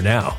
now.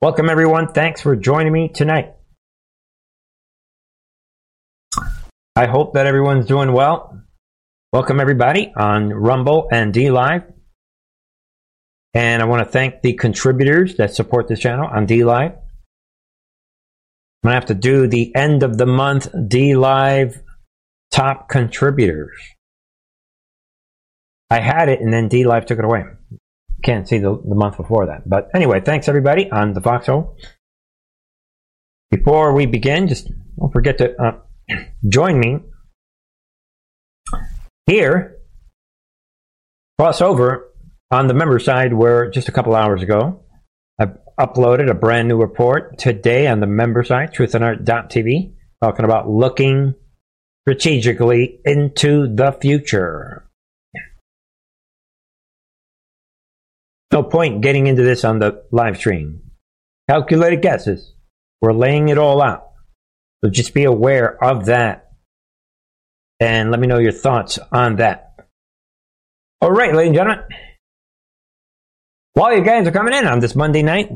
Welcome, everyone. Thanks for joining me tonight. I hope that everyone's doing well. Welcome, everybody, on Rumble and D Live. And I want to thank the contributors that support this channel on D Live. I'm going to have to do the end of the month D Live top contributors. I had it, and then D Live took it away. Can't see the month before that. But anyway, thanks everybody on the Foxhole. Before we begin, just don't forget to join me here. Cross over on the member side, where just a couple hours ago I uploaded a brand new report today on the member side, TruthInArt.TV, talking about looking strategically into the future. No point getting into this on the live stream. Calculated guesses. We're laying it all out. So just be aware of that. And let me know your thoughts on that. All right, ladies and gentlemen. While you guys are coming in on this Monday night,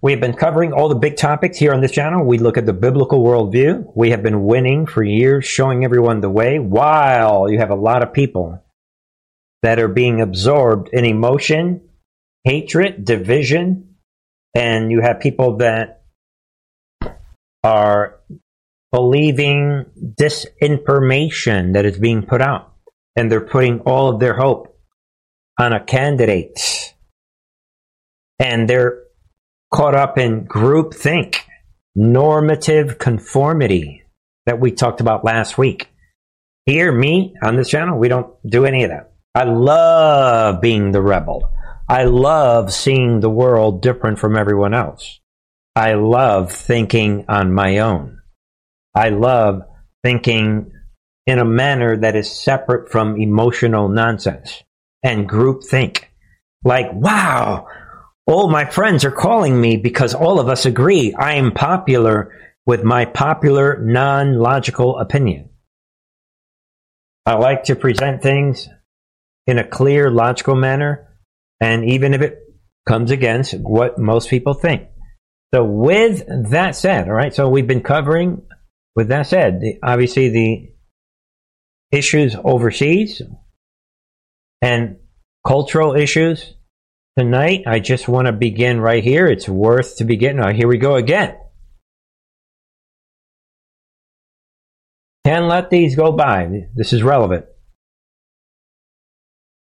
we have been covering all the big topics here on this channel. We look at the biblical worldview. We have been winning for years, showing everyone the way, while you have a lot of people that are being absorbed in emotion, hatred, division, and you have people that are believing disinformation that is being put out, and they're putting all of their hope on a candidate, and they're caught up in groupthink, normative conformity that we talked about last week. Here, me, on this channel, we don't do any of that. I love being the rebel. I love seeing the world different from everyone else. I love thinking on my own. I love thinking in a manner that is separate from emotional nonsense and groupthink. Like, wow, all my friends are calling me because all of us agree I am popular with my popular, non-logical opinion. I like to present things in a clear, logical manner, and even if it comes against what most people think. So with that said, all right, so we've been covering, with that said, obviously the issues overseas and cultural issues. Tonight, I just want to begin right here. It's worth to begin. Oh, here we go again. Can't let these go by. This is relevant.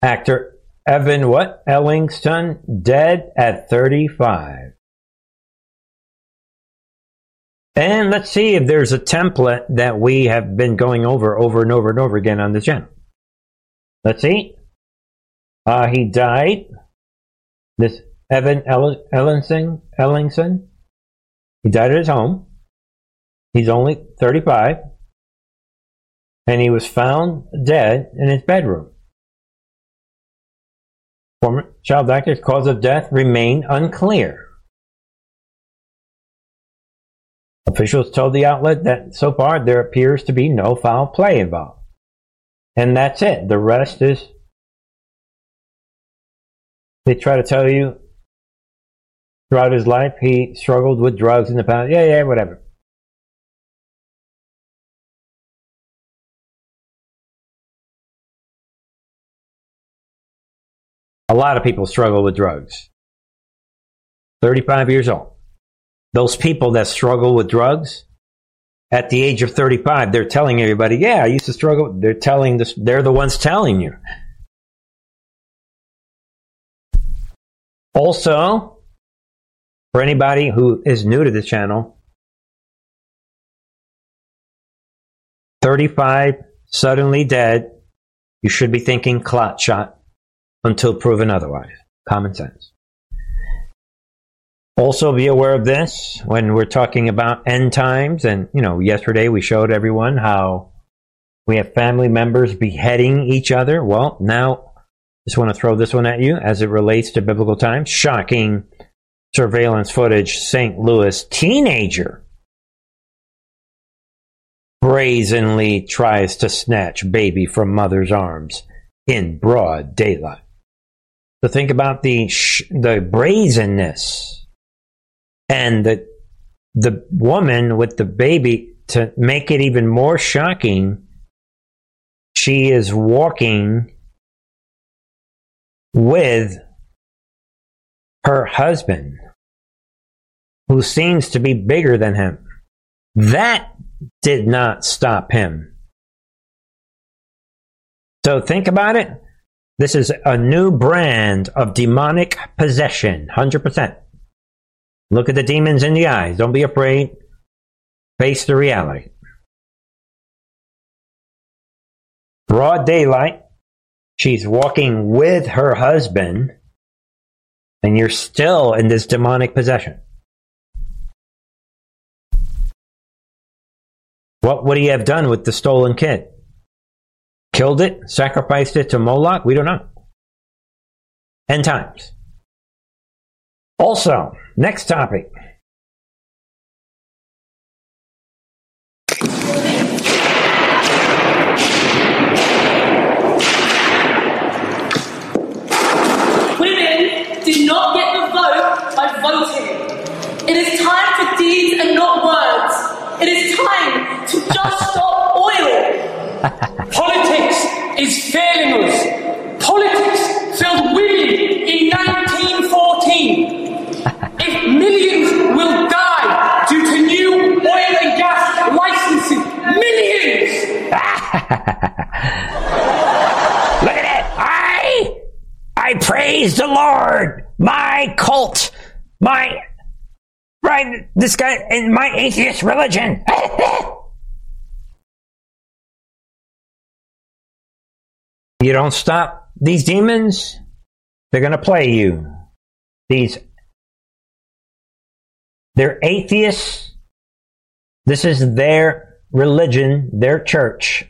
Actor Evan Ellingson, dead at 35. And let's see if there's a template that we have been going over and over again on this channel. Let's see. He died. This Evan Ellingson. He died at his home. He's only 35. And he was found dead in his bedroom. Former child actor's cause of death remained unclear. Officials told the outlet that so far there appears to be no foul play involved. And that's it. The rest is, they try to tell you throughout his life he struggled with drugs in the past. Yeah, whatever. A lot of people struggle with drugs. 35 years old. Those people that struggle with drugs, at the age of 35, they're telling everybody, yeah, I used to struggle. They're telling this. They're the ones telling you. Also, for anybody who is new to this channel, 35, suddenly dead, you should be thinking clot shot. Until proven otherwise. Common sense. Also be aware of this when we're talking about end times. And, you know, yesterday we showed everyone how we have family members beheading each other. Well, now just want to throw this one at you as it relates to biblical times. Shocking surveillance footage. St. Louis teenager brazenly tries to snatch baby from mother's arms in broad daylight. So think about the brazenness and the woman with the baby. To make it even more shocking, she is walking with her husband, who seems to be bigger than him. That did not stop him. So think about it. This is a new brand of demonic possession, 100%. Look at the demons in the eyes. Don't be afraid. Face the reality. Broad daylight. She's walking with her husband, and you're still in this demonic possession. What would he have done with the stolen kid? Killed it? Sacrificed it to Moloch? We don't know. End times. Also, next topic. Women did not get the vote by voting. It is time for deeds and not words. It is time to just stop oil. Politics is failing us. Politics failed women in 1914. If millions will die due to new oil and gas licensing, millions! Look at it! I praise the Lord, my cult, my right, this guy in my atheist religion. You don't stop these demons, they're going to play you. They're atheists. This is their religion, their church.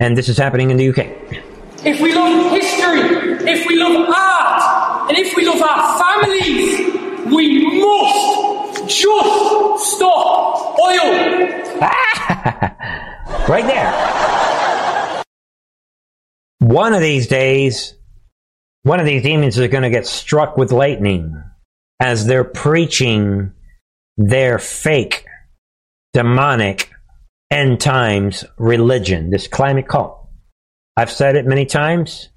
And this is happening in the UK. If we love history, if we love art, and if we love our families, we must just stop oil. Right there. One of these days, one of these demons is going to get struck with lightning as they're preaching their fake, demonic, end times religion, this climate cult. I've said it many times.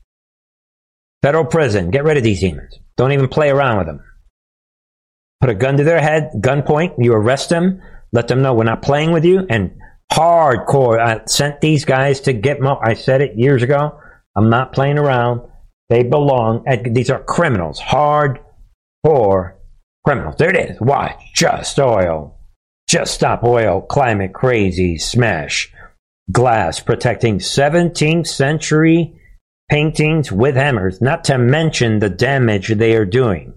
Federal prison, get rid of these demons. Don't even play around with them. Put a gun to their head, gunpoint, you arrest them, let them know we're not playing with you, and hardcore. I sent these guys to Gitmo. I said it years ago. I'm not playing around. They belong. These are criminals. Hardcore criminals. There it is. Watch. Just oil. Just stop oil. Climate crazy. Smash. Glass protecting 17th century paintings with hammers. Not to mention the damage they are doing.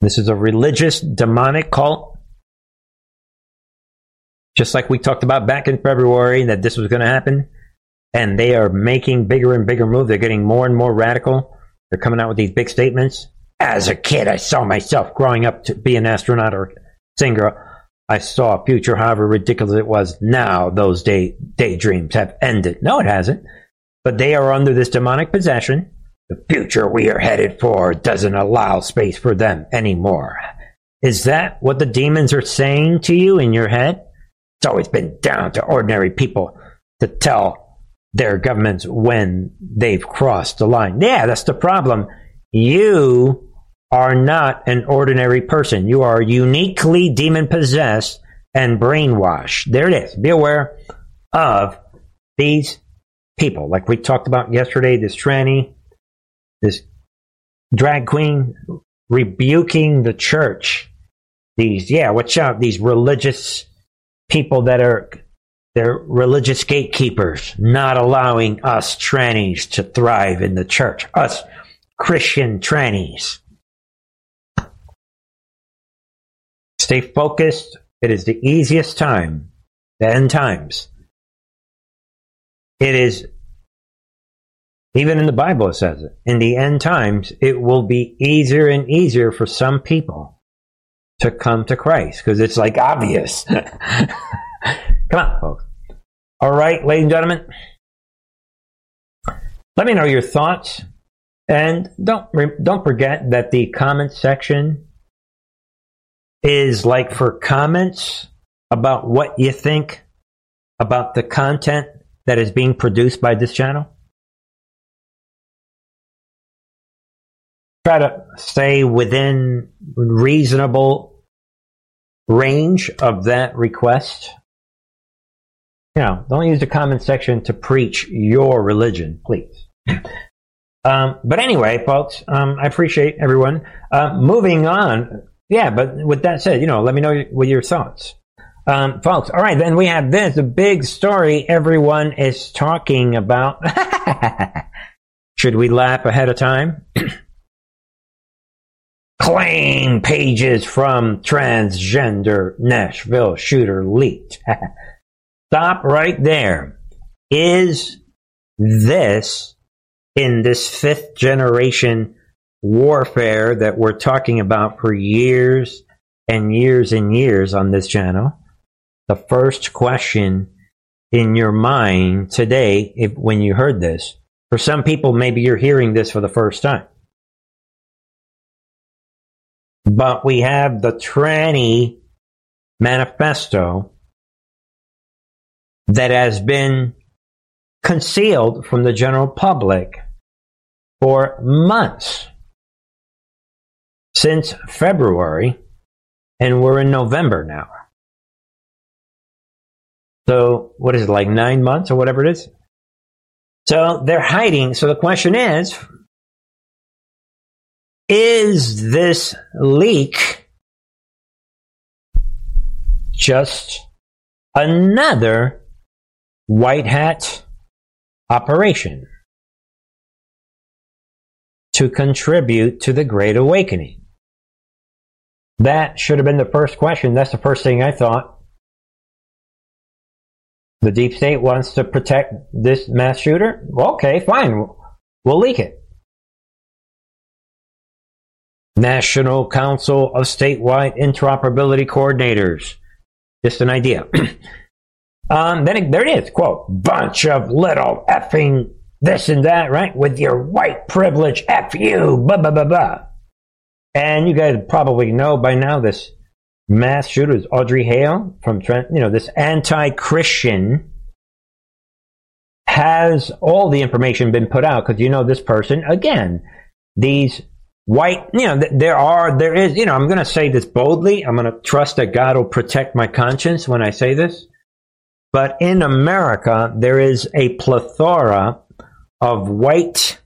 This is a religious demonic cult. Just like we talked about back in February that this was going to happen. And they are making bigger and bigger moves. They're getting more and more radical. They're coming out with these big statements. As a kid, I saw myself growing up to be an astronaut or singer. I saw a future, however ridiculous it was. Now those daydreams have ended. No, it hasn't. But they are under this demonic possession. The future we are headed for doesn't allow space for them anymore. Is that what the demons are saying to you in your head? It's always been down to ordinary people to tell their governments when they've crossed the line. Yeah, that's the problem. You are not an ordinary person. You are uniquely demon-possessed and brainwashed. There it is. Be aware of these people. Like we talked about yesterday, this tranny, this drag queen rebuking the church. These, watch out, these religious people that are, they're religious gatekeepers, not allowing us trannies to thrive in the church. Us Christian trannies. Stay focused. It is the easiest time, the end times. It is, even in the Bible it says it, in the end times, it will be easier and easier for some people to come to Christ, because it's like obvious. Come on, folks. All right, ladies and gentlemen, let me know your thoughts. And don't forget that the comment section is like for comments about what you think about the content that is being produced by this channel. Try to stay within reasonable range of that request. You know, don't use the comment section to preach your religion, please. But anyway, folks, I appreciate everyone. Moving on. Yeah, but with that said, you know, let me know what your thoughts. Folks, all right, then we have this, the big story everyone is talking about. Should we laugh ahead of time? Claim pages from transgender Nashville shooter leaked. Stop right there. Is this in this fifth generation warfare that we're talking about for years and years and years on this channel? The first question in your mind today, when you heard this, for some people, maybe you're hearing this for the first time. But we have the tranny manifesto that has been concealed from the general public for months, since February, and we're in November now. So what is it, like 9 months or whatever it is? So they're hiding. So the question is this leak just another white hat operation to contribute to the Great Awakening? That should have been the first question. That's the first thing I thought. The deep state wants to protect this mass shooter? Okay, fine. We'll leak it. National Council of Statewide Interoperability Coordinators. Just an idea. There it is. Quote, bunch of little effing this and that, right? With your white privilege, F you, blah, blah, blah, blah. And you guys probably know by now this mass shooter is Audrey Hale from Trent. You know, this anti-Christian has all the information been put out because, you know, this person, again, these white, you know, there is, you know, I'm going to say this boldly. I'm going to trust that God will protect my conscience when I say this. But in America, there is a plethora of white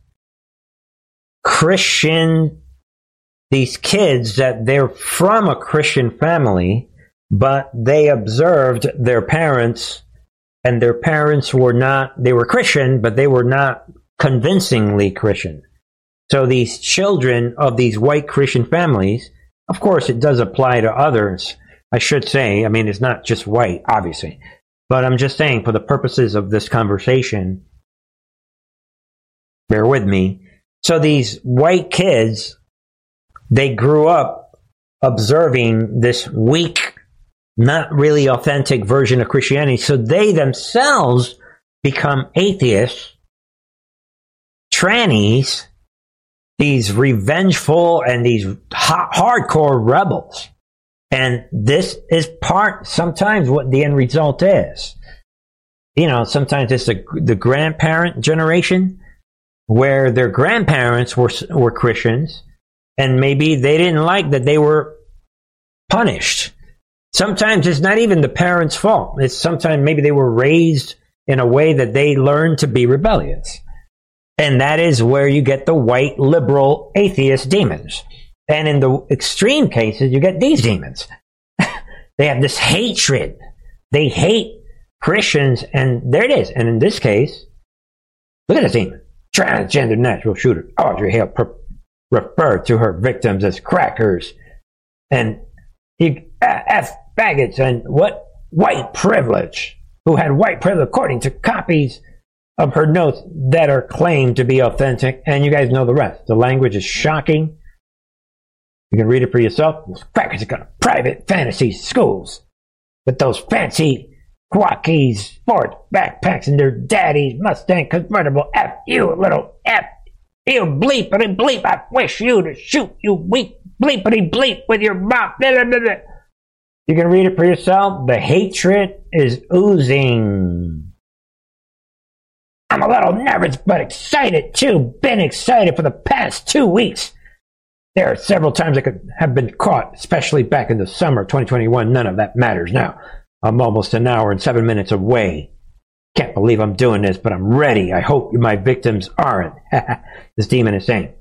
Christian, these kids that they're from a Christian family, but they observed their parents, and their parents were not, they were Christian, but they were not convincingly Christian. So these children of these white Christian families, of course it does apply to others, I should say, I mean, it's not just white, obviously, but I'm just saying for the purposes of this conversation, bear with me. So these white kids, they grew up observing this weak, not really authentic version of Christianity. So they themselves become atheists, trannies, these revengeful and these hardcore rebels. And this is part, sometimes what the end result is. You know, sometimes it's the grandparent generation where their grandparents were Christians, and maybe they didn't like that they were punished. Sometimes it's not even the parents' fault. It's sometimes maybe they were raised in a way that they learned to be rebellious. And that is where you get the white liberal atheist demons. And in the extreme cases, you get these demons. They have this hatred. They hate Christians, and there it is. And in this case, look at this demon. Transgender natural shooter Audrey Hale referred to her victims as crackers and you F faggots and what white privilege, who had white privilege, according to copies of her notes that are claimed to be authentic. And you guys know the rest. The language is shocking. You can read it for yourself. Those crackers are going to private fantasy schools with those fancy quackies, sports backpacks, and their daddy's Mustang convertible. F you, little F you, bleepity bleep. I wish you to shoot you weak bleepity bleep with your mouth. Blah, blah, blah. You can read it for yourself. The hatred is oozing. I'm a little nervous, but excited too. Been excited for the past 2 weeks. There are several times I could have been caught, especially back in the summer of 2021. None of that matters now. I'm almost an hour and 7 minutes away. Can't believe I'm doing this, but I'm ready. I hope my victims aren't. This demon is saying.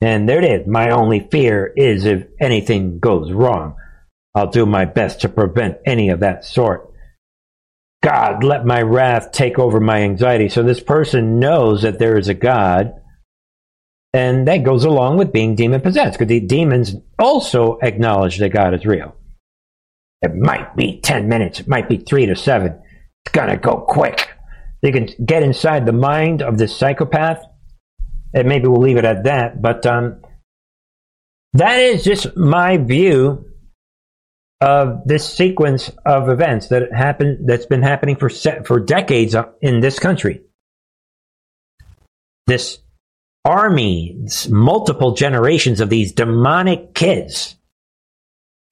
And there it is. My only fear is if anything goes wrong. I'll do my best to prevent any of that sort. God, let my wrath take over my anxiety. So this person knows that there is a God, and that goes along with being demon-possessed, because the demons also acknowledge that God is real. It might be 10 minutes. It might be 3 to 7. It's going to go quick. You can get inside the mind of this psychopath, and maybe we'll leave it at that, but that is just my view of this sequence of events that happened, that's been happening for decades in this country. This army, this multiple generations of these demonic kids,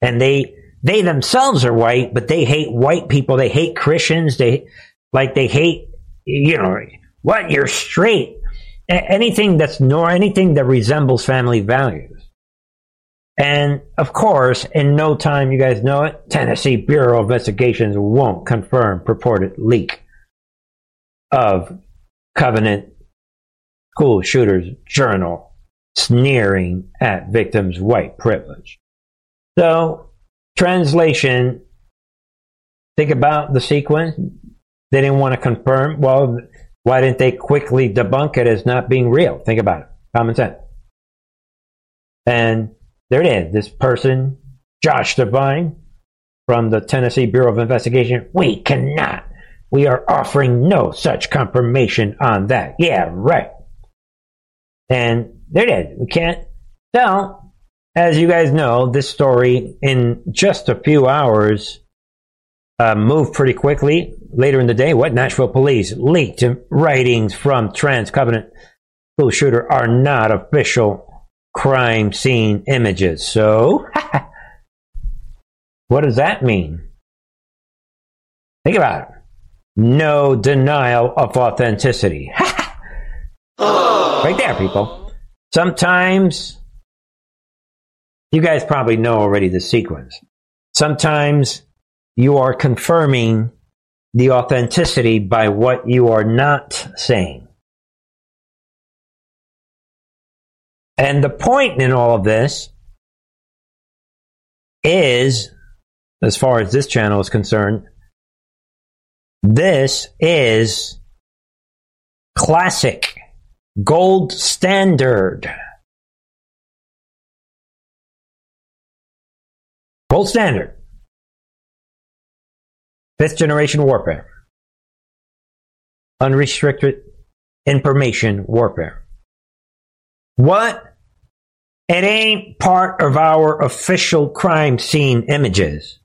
and they themselves are white, but they hate white people. They hate Christians. They hate, you know, what, you're straight. Anything that's anything that resembles family values. And of course, in no time, you guys know it, Tennessee Bureau of Investigations won't confirm purported leak of Covenant school shooters journal sneering at victims' white privilege. So, translation, think about the sequence. They didn't want to confirm. Well, why didn't they quickly debunk it as not being real? Think about it. Common sense. And there it is. This person, Josh Devine, from the Tennessee Bureau of Investigation, we cannot. We are offering no such confirmation on that. Yeah, right. And there it is. We can't tell. As you guys know, this story in just a few hours moved pretty quickly. Later in the day, what? Nashville police leaked writings from trans-Covenant school shooter are not official crime scene images. So, what does that mean? Think about it. No denial of authenticity. Right there, people. Sometimes, you guys probably know already the sequence. Sometimes you are confirming the authenticity by what you are not saying. And the point in all of this is, as far as this channel is concerned, this is classic gold standard. Gold standard. Fifth generation warfare. Unrestricted information warfare. What? It ain't part of our official crime scene images.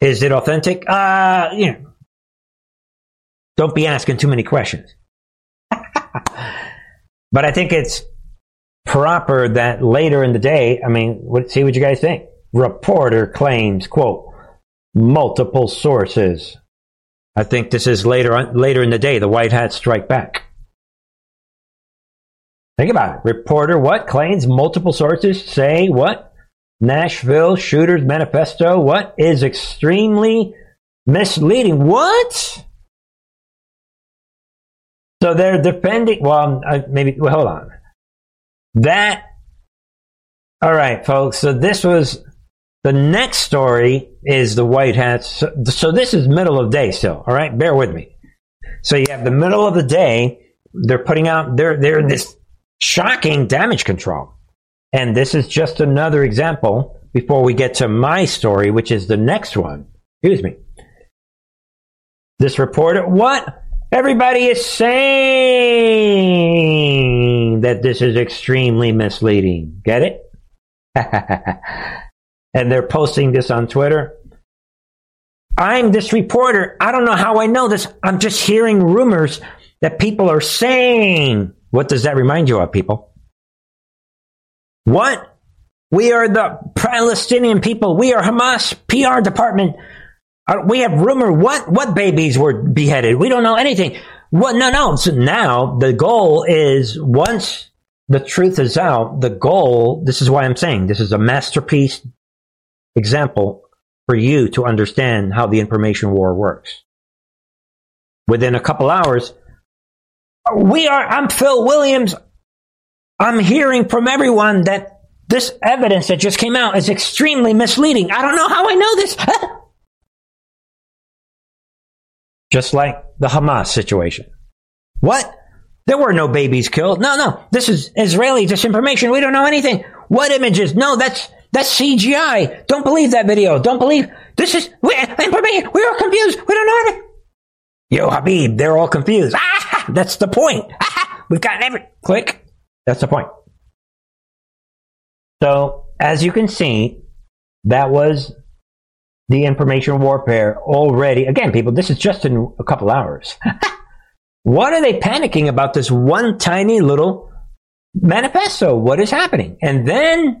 Is it authentic? You know. Don't be asking too many questions. But I think it's proper that later in the day, I mean, see what you guys think. Reporter claims, quote, multiple sources. I think this is later in the day, the White Hats strike back. Think about it. Reporter what? Claims multiple sources say what? Nashville Shooters Manifesto what? Is extremely misleading. What? So they're defending, hold on. That, all right, folks, so this was the next story is the White Hats. So this is middle of day still, all right? Bear with me. So you have the middle of the day. They're putting out they're this shocking damage control. And this is just another example before we get to my story, which is the next one. Excuse me. This reporter, what? Everybody is saying that this is extremely misleading. Get it? And they're posting this on Twitter. I'm this reporter. I don't know how I know this. I'm just hearing rumors that people are saying. What does that remind you of, people? What? We are the Palestinian people. We are Hamas PR department. We have rumor. What babies were beheaded? We don't know anything. What? No. So now the goal is, once the truth is out, the goal, this is why I'm saying this is a masterpiece example for you to understand how the information war works. Within a couple hours, I'm Phil Williams. I'm hearing from everyone that this evidence that just came out is extremely misleading. I don't know how I know this. Just like the Hamas situation. What? There were no babies killed. No. This is Israeli disinformation. We don't know anything. What images? No, that's CGI. Don't believe that video. Don't believe. This is information. We're all confused. We don't know anything. Yo, Habib, they're all confused. Ah, that's the point. Ah, we've gotten every click. That's the point. So, as you can see, that was the information warfare already. Again, people, this is just in a couple hours. What are they panicking about this one tiny little manifesto? What is happening? And then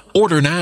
Order now.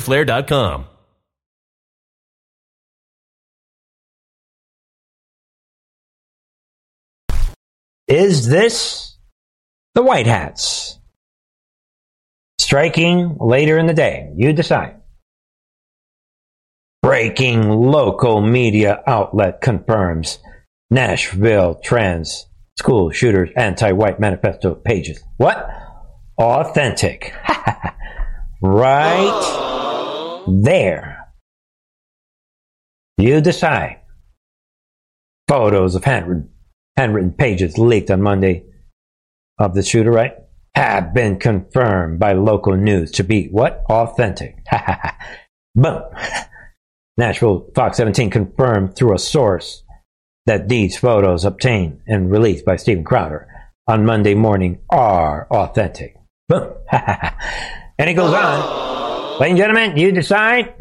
FighterFlare.com. Is this the White Hats? Striking later in the day. You decide. Breaking local media outlet confirms Nashville trans school shooters anti-white manifesto pages. What? Authentic. Right there. You decide. Photos of handwritten pages leaked on Monday of the shooter, right? Have been confirmed by local news to be what? Authentic. Boom. Nashville Fox 17 confirmed through a source that these photos obtained and released by Steven Crowder on Monday morning are authentic. Boom. And it goes on. Ladies and gentlemen, you decide.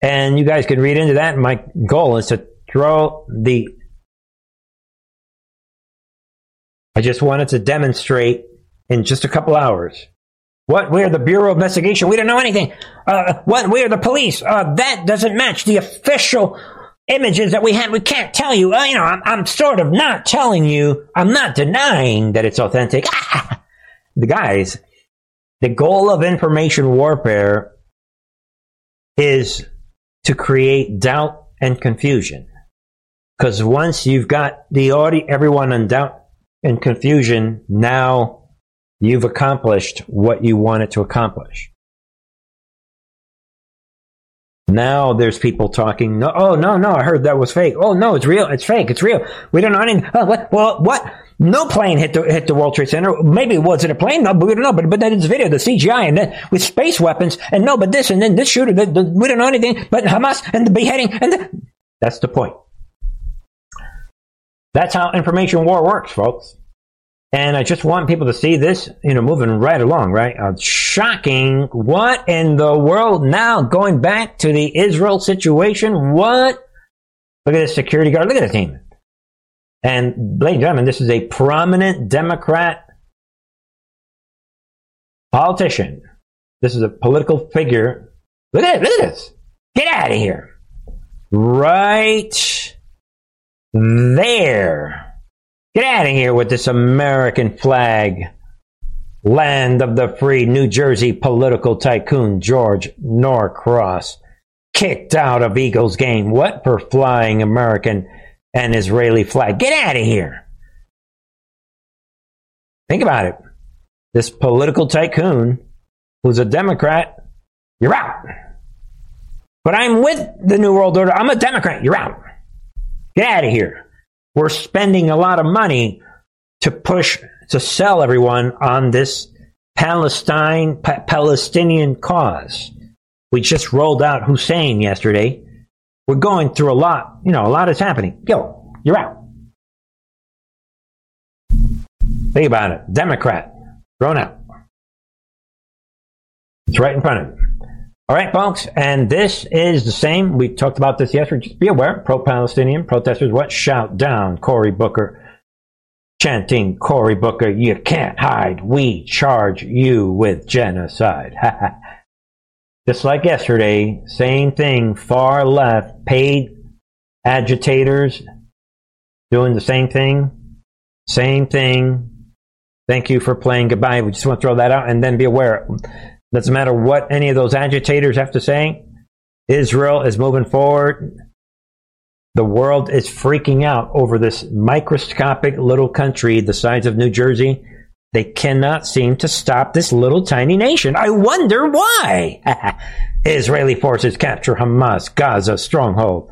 And you guys can read into that. My goal is to throw the... I just wanted to demonstrate in just a couple hours. What? We're the Bureau of Investigation. We don't know anything. What? We're the police. That doesn't match the official images that we had. We can't tell you. You know, I'm sort of not telling you. I'm not denying that it's authentic. The guys, the goal of information warfare is to create doubt and confusion. Because once you've got the audience, everyone in doubt and confusion, now you've accomplished what you wanted to accomplish. Now there's people talking, no, oh, no, I heard that was fake. Oh, no, it's real. It's fake. It's real. We don't know anything. Oh, what? Well, what? No plane hit the World Trade Center. Maybe it wasn't a plane. No, but we don't know. But then it's video, the CGI, and then with space weapons, and no, but this, and then this shooter, we don't know anything, but Hamas, and the beheading, and that's the point. That's how information war works, folks. And I just want people to see this, moving right along, right? Shocking. What in the world now? Going back to the Israel situation. What? Look at this security guard. Look at this team. And ladies and gentlemen, this is a prominent Democrat politician. This is a political figure. Look at it. Look at this. Get out of here. Right there. Get out of here with this American flag, land of the free, New Jersey political tycoon George Norcross, kicked out of Eagles game. What? For flying American and Israeli flag. Get out of here. Think about it. This political tycoon, who's a Democrat, you're out. But I'm with the New World Order. I'm a Democrat. You're out. Get out of here. We're spending a lot of money to sell everyone on this Palestinian cause. We just rolled out Hussein yesterday. We're going through a lot. A lot is happening. Yo, you're out. Think about it. Democrat. Thrown out. It's right in front of you. All right, folks, and this is the same. We talked about this yesterday. Just be aware, pro-Palestinian protesters, what? Shout down Cory Booker, chanting Cory Booker, you can't hide. We charge you with genocide. Just like yesterday, same thing, far left, paid agitators doing the same thing. Same thing. Thank you for playing goodbye. We just want to throw that out and then be aware. Doesn't matter what any of those agitators have to say. Israel is moving forward. The world is freaking out over this microscopic little country the size of New Jersey. They cannot seem to stop this little tiny nation. I wonder why. Israeli forces capture Hamas Gaza stronghold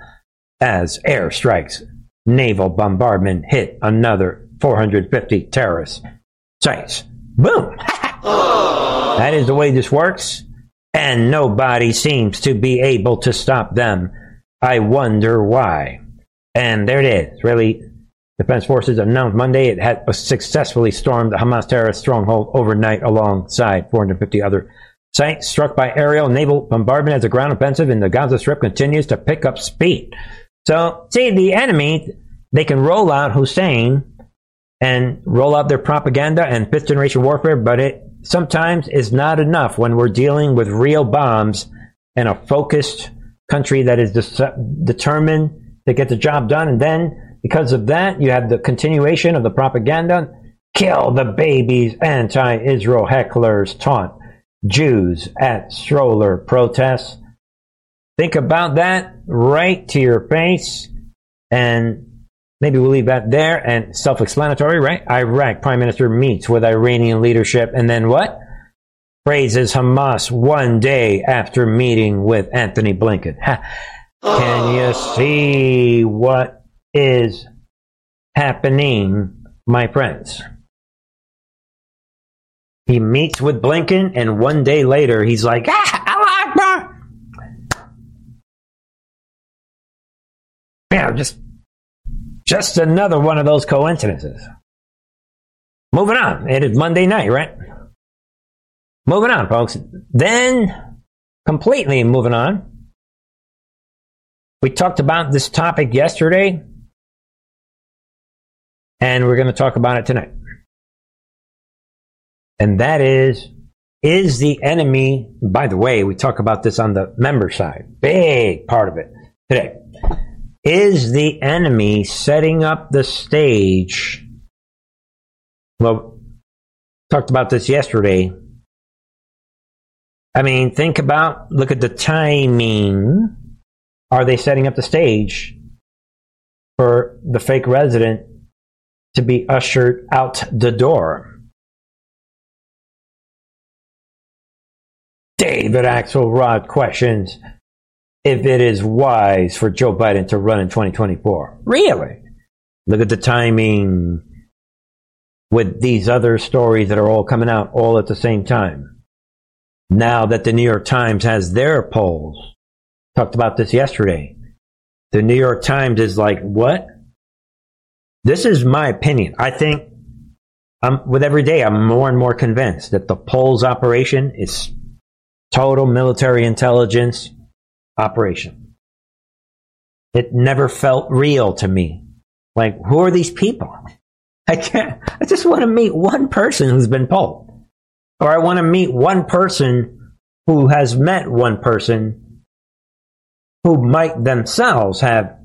as airstrikes. Naval bombardment hit another 450 terrorist sites. Boom. That is the way this works, and nobody seems to be able to stop them. I wonder why. And there it is. Really, Defense Forces announced Monday it had successfully stormed the Hamas terrorist stronghold overnight alongside 450 other sites struck by aerial naval bombardment as the ground offensive in the Gaza Strip continues to pick up speed. So, see, the enemy, they can roll out Hussein and roll out their propaganda and fifth-generation warfare, but it sometimes is not enough when we're dealing with real bombs and a focused country that is determined to get the job done. And then, because of that, you have the continuation of the propaganda Kill the babies, anti-Israel hecklers taunt Jews at stroller protests. Think about that right to your face. And maybe we'll leave that there and self-explanatory, right? Iraq Prime Minister meets with Iranian leadership. And then what? Praises Hamas one day after meeting with Anthony Blinken. Can you see what is happening, my friends? He meets with Blinken, and one day later, he's like, Allah Akbar! Yeah, just another one of those coincidences. Moving on. It is Monday night, right? Moving on, folks. Then, completely moving on. We talked about this topic yesterday, and we're going to talk about it tonight. And that is the enemy, by the way, we talk about this on the member side, big part of it today. Is the enemy setting up the stage? Well, talked about this yesterday. I mean, think about, look at the timing. Are they setting up the stage for the fake resident to be ushered out the door? David Axelrod questions if it is wise for Joe Biden to run in 2024. Really? Look at the timing with these other stories that are all coming out all at the same time. Now that the New York Times has their polls. Talked about this yesterday. The New York Times is like, what? This is my opinion. I think with every day I'm more and more convinced that the polls operation is total military intelligence operation. It never felt real to me. Like, who are these people? I just want to meet one person who's been polled. Or I want to meet one person who has met one person who might themselves have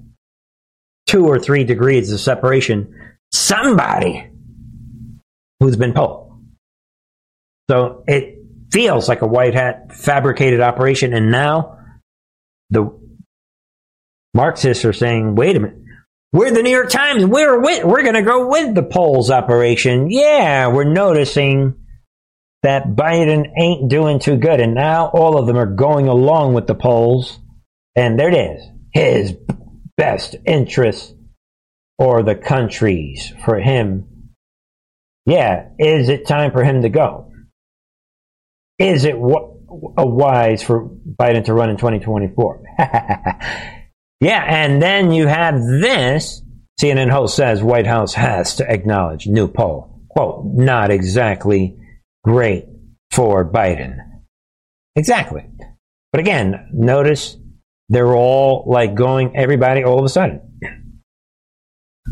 2 or 3 degrees of separation. Somebody who's been polled. So it feels like a white hat fabricated operation, and now the Marxists are saying, wait a minute, we're the New York Times, we're going to go with the polls operation. Yeah, we're noticing that Biden ain't doing too good, and now all of them are going along with the polls, and there it is, his best interest or the country's for him. Yeah, is it time for him to go? Is it wise for Biden to run in 2024? Yeah, and then you have this. CNN host says White House has to acknowledge new poll. Quote, not exactly great for Biden. Exactly. But again, notice they're all like going, everybody all of a sudden.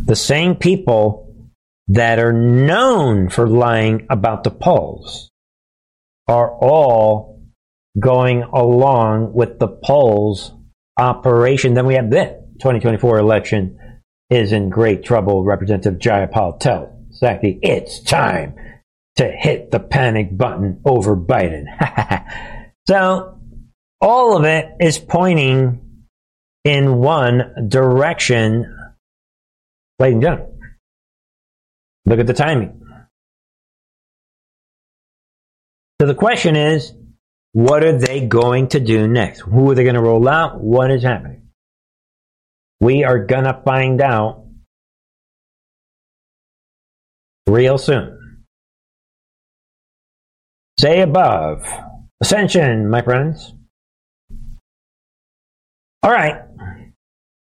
The same people that are known for lying about the polls are all going along with the polls operation. Then we have this 2024 election is in great trouble. Representative Jayapal tells Psaki it's time to hit the panic button over Biden. So all of it is pointing in one direction, ladies and gentlemen. Look at the timing. So the question is, what are they going to do next? Who are they going to roll out? What is happening? We are going to find out real soon. Say above. Ascension, my friends. All right.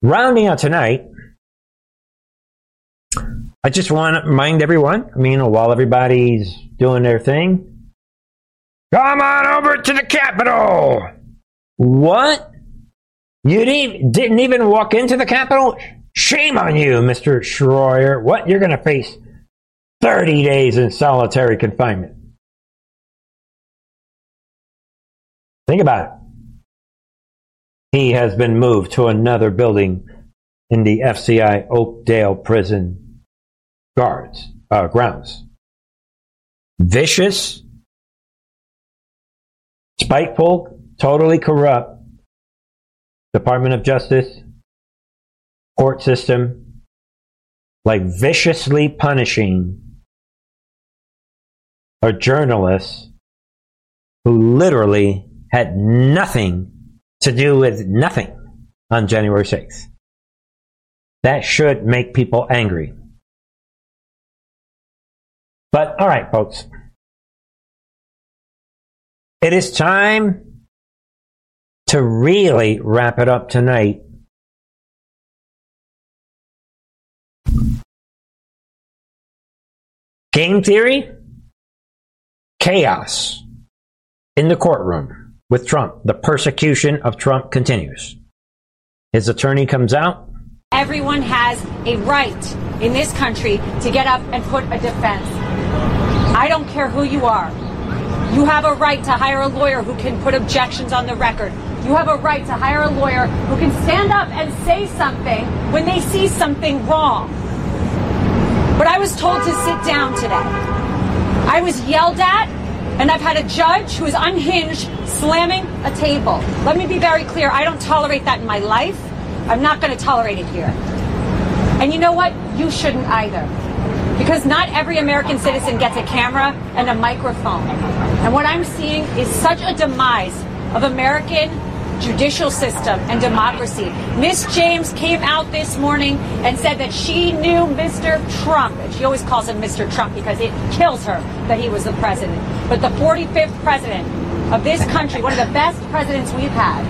Rounding out tonight, I just want to remind everyone, while everybody's doing their thing, come on over to the Capitol! What? You didn't even walk into the Capitol? Shame on you, Mr. Schroyer. What? You're going to face 30 days in solitary confinement. Think about it. He has been moved to another building in the FCI Oakdale prison grounds. vicious, spiteful, totally corrupt Department of Justice, court system, like viciously punishing a journalist who literally had nothing to do with nothing on January 6th. That should make people angry. But, all right, folks. It is time to really wrap it up tonight. Game theory? Chaos in the courtroom with Trump. The persecution of Trump continues. His attorney comes out. Everyone has a right in this country to get up and put a defense. I don't care who you are. You have a right to hire a lawyer who can put objections on the record. You have a right to hire a lawyer who can stand up and say something when they see something wrong. But I was told to sit down today. I was yelled at, and I've had a judge who is unhinged slamming a table. Let me be very clear. I don't tolerate that in my life. I'm not going to tolerate it here. And you know what? You shouldn't either. Because not every American citizen gets a camera and a microphone. And what I'm seeing is such a demise of American judicial system and democracy. Ms. James came out this morning and said that she knew Mr. Trump. And she always calls him Mr. Trump because it kills her that he was the president. But the 45th president of this country, one of the best presidents we've had,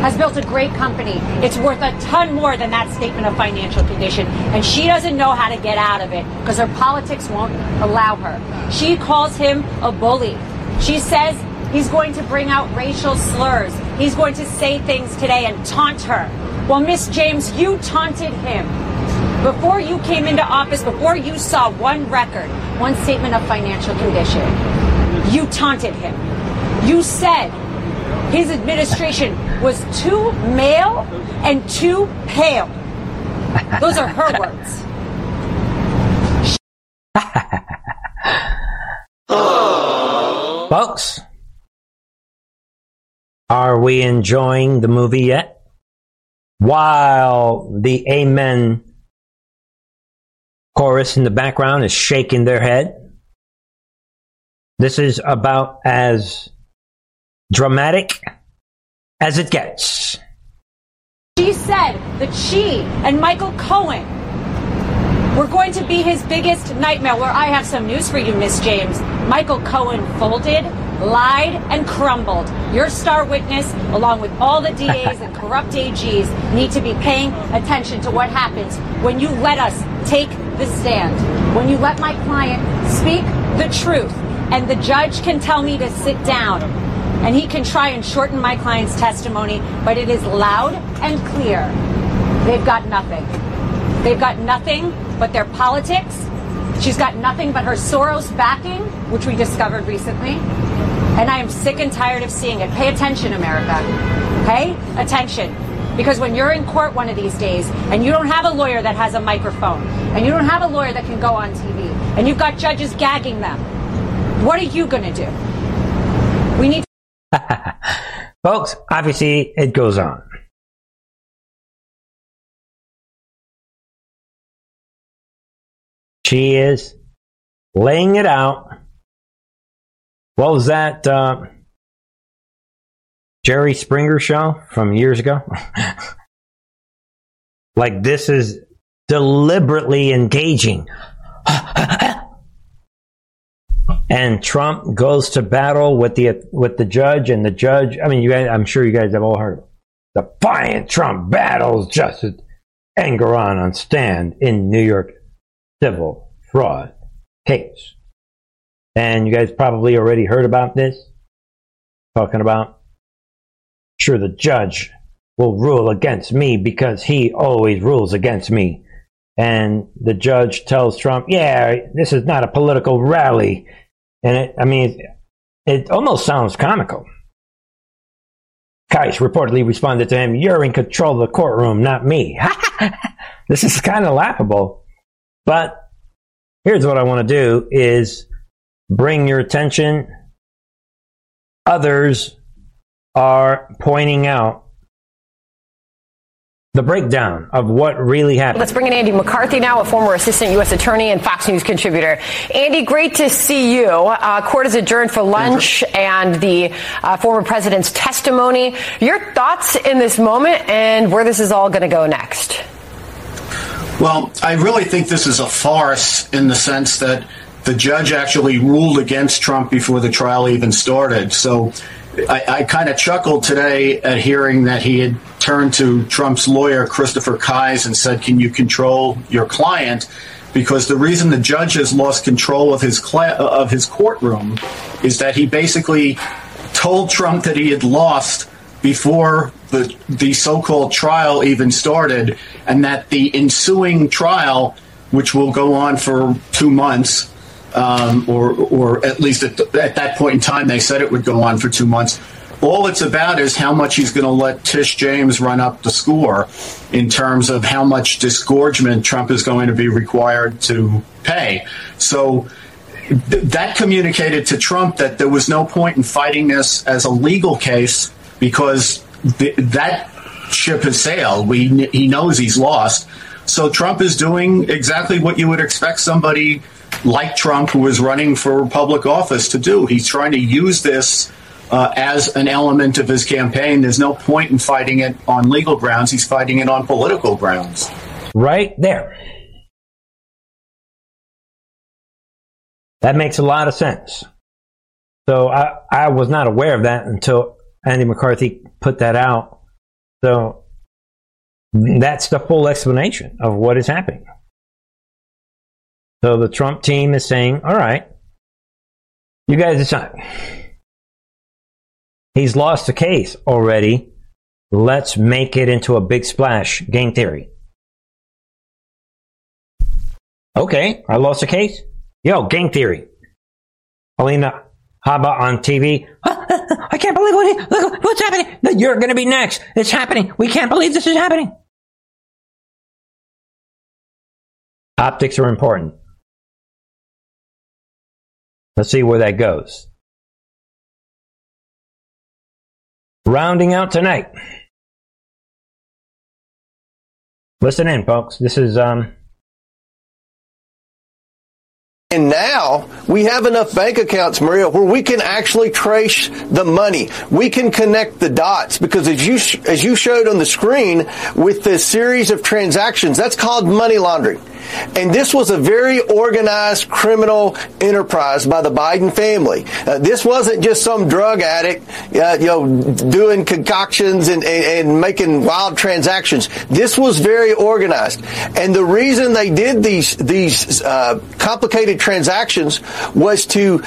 has built a great company. It's worth a ton more than that statement of financial condition. And she doesn't know how to get out of it because her politics won't allow her. She calls him a bully. She says he's going to bring out racial slurs. He's going to say things today and taunt her. Well, Miss James, you taunted him. Before you came into office, before you saw one record, one statement of financial condition, you taunted him. You said his administration was too male and too pale. Those are her words. Folks, are we enjoying the movie yet? While the amen chorus in the background is shaking their head, this is about as dramatic as it gets. She said that she and Michael Cohen were going to be his biggest nightmare. Where I have some news for you, Miss James. Michael Cohen folded, lied, and crumbled. Your star witness, along with all the DAs and corrupt AGs, need to be paying attention to what happens when you let us take the stand. When you let my client speak the truth, and the judge can tell me to sit down. And he can try and shorten my client's testimony, but it is loud and clear. They've got nothing. They've got nothing but their politics. She's got nothing but her Soros backing, which we discovered recently. And I am sick and tired of seeing it. Pay attention, America. Pay attention. Because when you're in court one of these days, and you don't have a lawyer that has a microphone, and you don't have a lawyer that can go on TV, and you've got judges gagging them, what are you going to do? We need to. Folks, obviously it goes on. She is laying it out. What was that Jerry Springer show from years ago? Like, this is deliberately engaging. And Trump goes to battle with the judge, and the judge, I mean, you guys, I'm sure you guys have all heard of it. Defiant Trump battles Justice Engeron on stand in New York civil fraud case. And you guys probably already heard about this. Talking about, sure, the judge will rule against me because he always rules against me. And the judge tells Trump, yeah, this is not a political rally. And it almost sounds comical. Kyes reportedly responded to him, "You're in control of the courtroom, not me." This is kind of laughable. But here's what I want to do is bring your attention. Others are pointing out the breakdown of what really happened. Let's bring in Andy McCarthy now, a former assistant U.S. attorney and Fox News contributor. Andy, great to see you. Court is adjourned for lunch and the former president's testimony. Your thoughts in this moment and where this is all going to go next? Well, I really think this is a farce in the sense that the judge actually ruled against Trump before the trial even started. So I kind of chuckled today at hearing that he had turned to Trump's lawyer, Christopher Kyes, and said, can you control your client? Because the reason the judge has lost control of his courtroom is that he basically told Trump that he had lost before the so-called trial even started, and that the ensuing trial, which will go on for 2 months, or at least at that point in time, they said it would go on for 2 months. All it's about is how much he's going to let Tish James run up the score in terms of how much disgorgement Trump is going to be required to pay. So that communicated to Trump that there was no point in fighting this as a legal case because that ship has sailed. He knows he's lost. So Trump is doing exactly what you would expect somebody like Trump, who is running for public office, to do. He's trying to use this as an element of his campaign. There's no point in fighting it on legal grounds. He's fighting it on political grounds. Right there. That makes a lot of sense. So I was not aware of that until Andy McCarthy put that out. So that's the full explanation of what is happening. So the Trump team is saying, all right, you guys decide. He's lost the case already. Let's make it into a big splash. Game theory. Okay, I lost the case. Yo, game theory. Alina Habba on TV. I can't believe what's happening. You're going to be next. It's happening. We can't believe this is happening. Optics are important. Let's see where that goes. Rounding out tonight. Listen in, folks. This is And now we have enough bank accounts, Maria, where we can actually trace the money. We can connect the dots because as you showed on the screen with this series of transactions, that's called money laundering. And this was a very organized criminal enterprise by the Biden family. This wasn't just some drug addict, doing concoctions and making wild transactions. This was very organized. And the reason they did these complicated transactions was to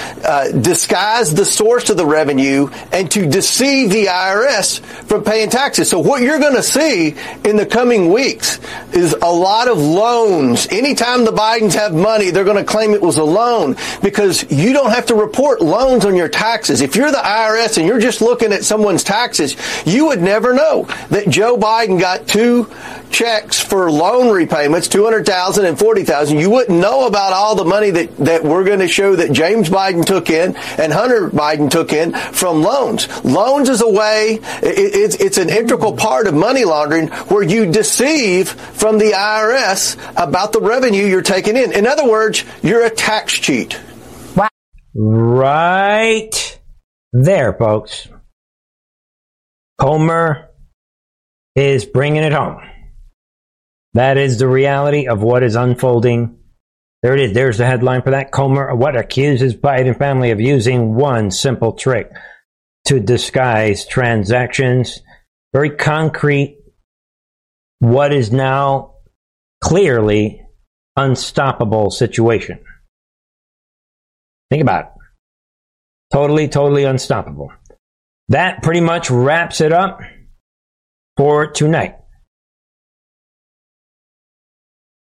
disguise the source of the revenue and to deceive the IRS from paying taxes. So what you're going to see in the coming weeks is a lot of loans. Anytime the Bidens have money, they're going to claim it was a loan because you don't have to report loans on your taxes. If you're the IRS and you're just looking at someone's taxes, you would never know that Joe Biden got two checks for loan repayments, $200,000 and $40,000. You wouldn't know about all the money that we're going to show that James Biden took in and Hunter Biden took in from loans. Loans is a way, it's an integral part of money laundering where you deceive from the IRS about the revenue you're taking in. In other words, you're a tax cheat. Wow. Right there, folks. Comer is bringing it home. That is the reality of what is unfolding. There it is. There's the headline for that. Comer, what accuses Biden family of using one simple trick to disguise transactions. Very concrete. What is now clearly unstoppable situation. Think about it. Totally unstoppable. That pretty much wraps it up for tonight.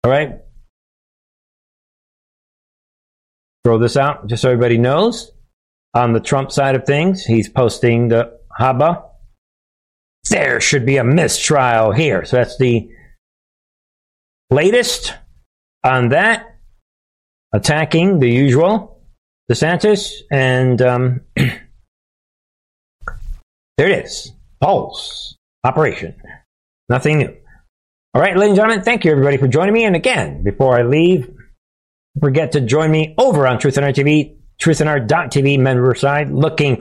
All right. Throw this out just so everybody knows. On the Trump side of things, he's posting the Habba. There should be a mistrial here. So that's the latest on that, attacking the usual. DeSantis, and there it is. Polls. Operation. Nothing new. All right, ladies and gentlemen, thank you, everybody, for joining me. And again, before I leave, don't forget to join me over on TruthInArt.TV, TruthInArt.TV member side. Looking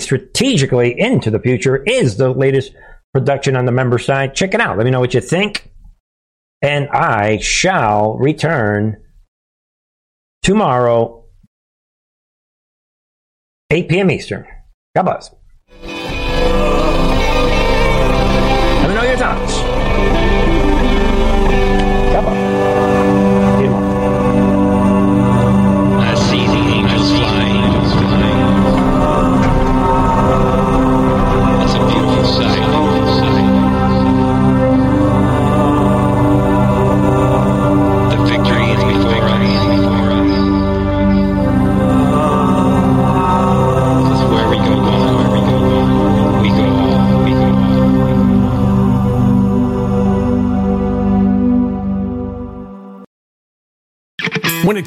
strategically into the future is the latest production on the member side. Check it out. Let me know what you think. And I shall return tomorrow, 8 p.m. Eastern. God bless. Let me know your thoughts. God bless. See you tomorrow. I see the angels flying. That's a beautiful sight. When it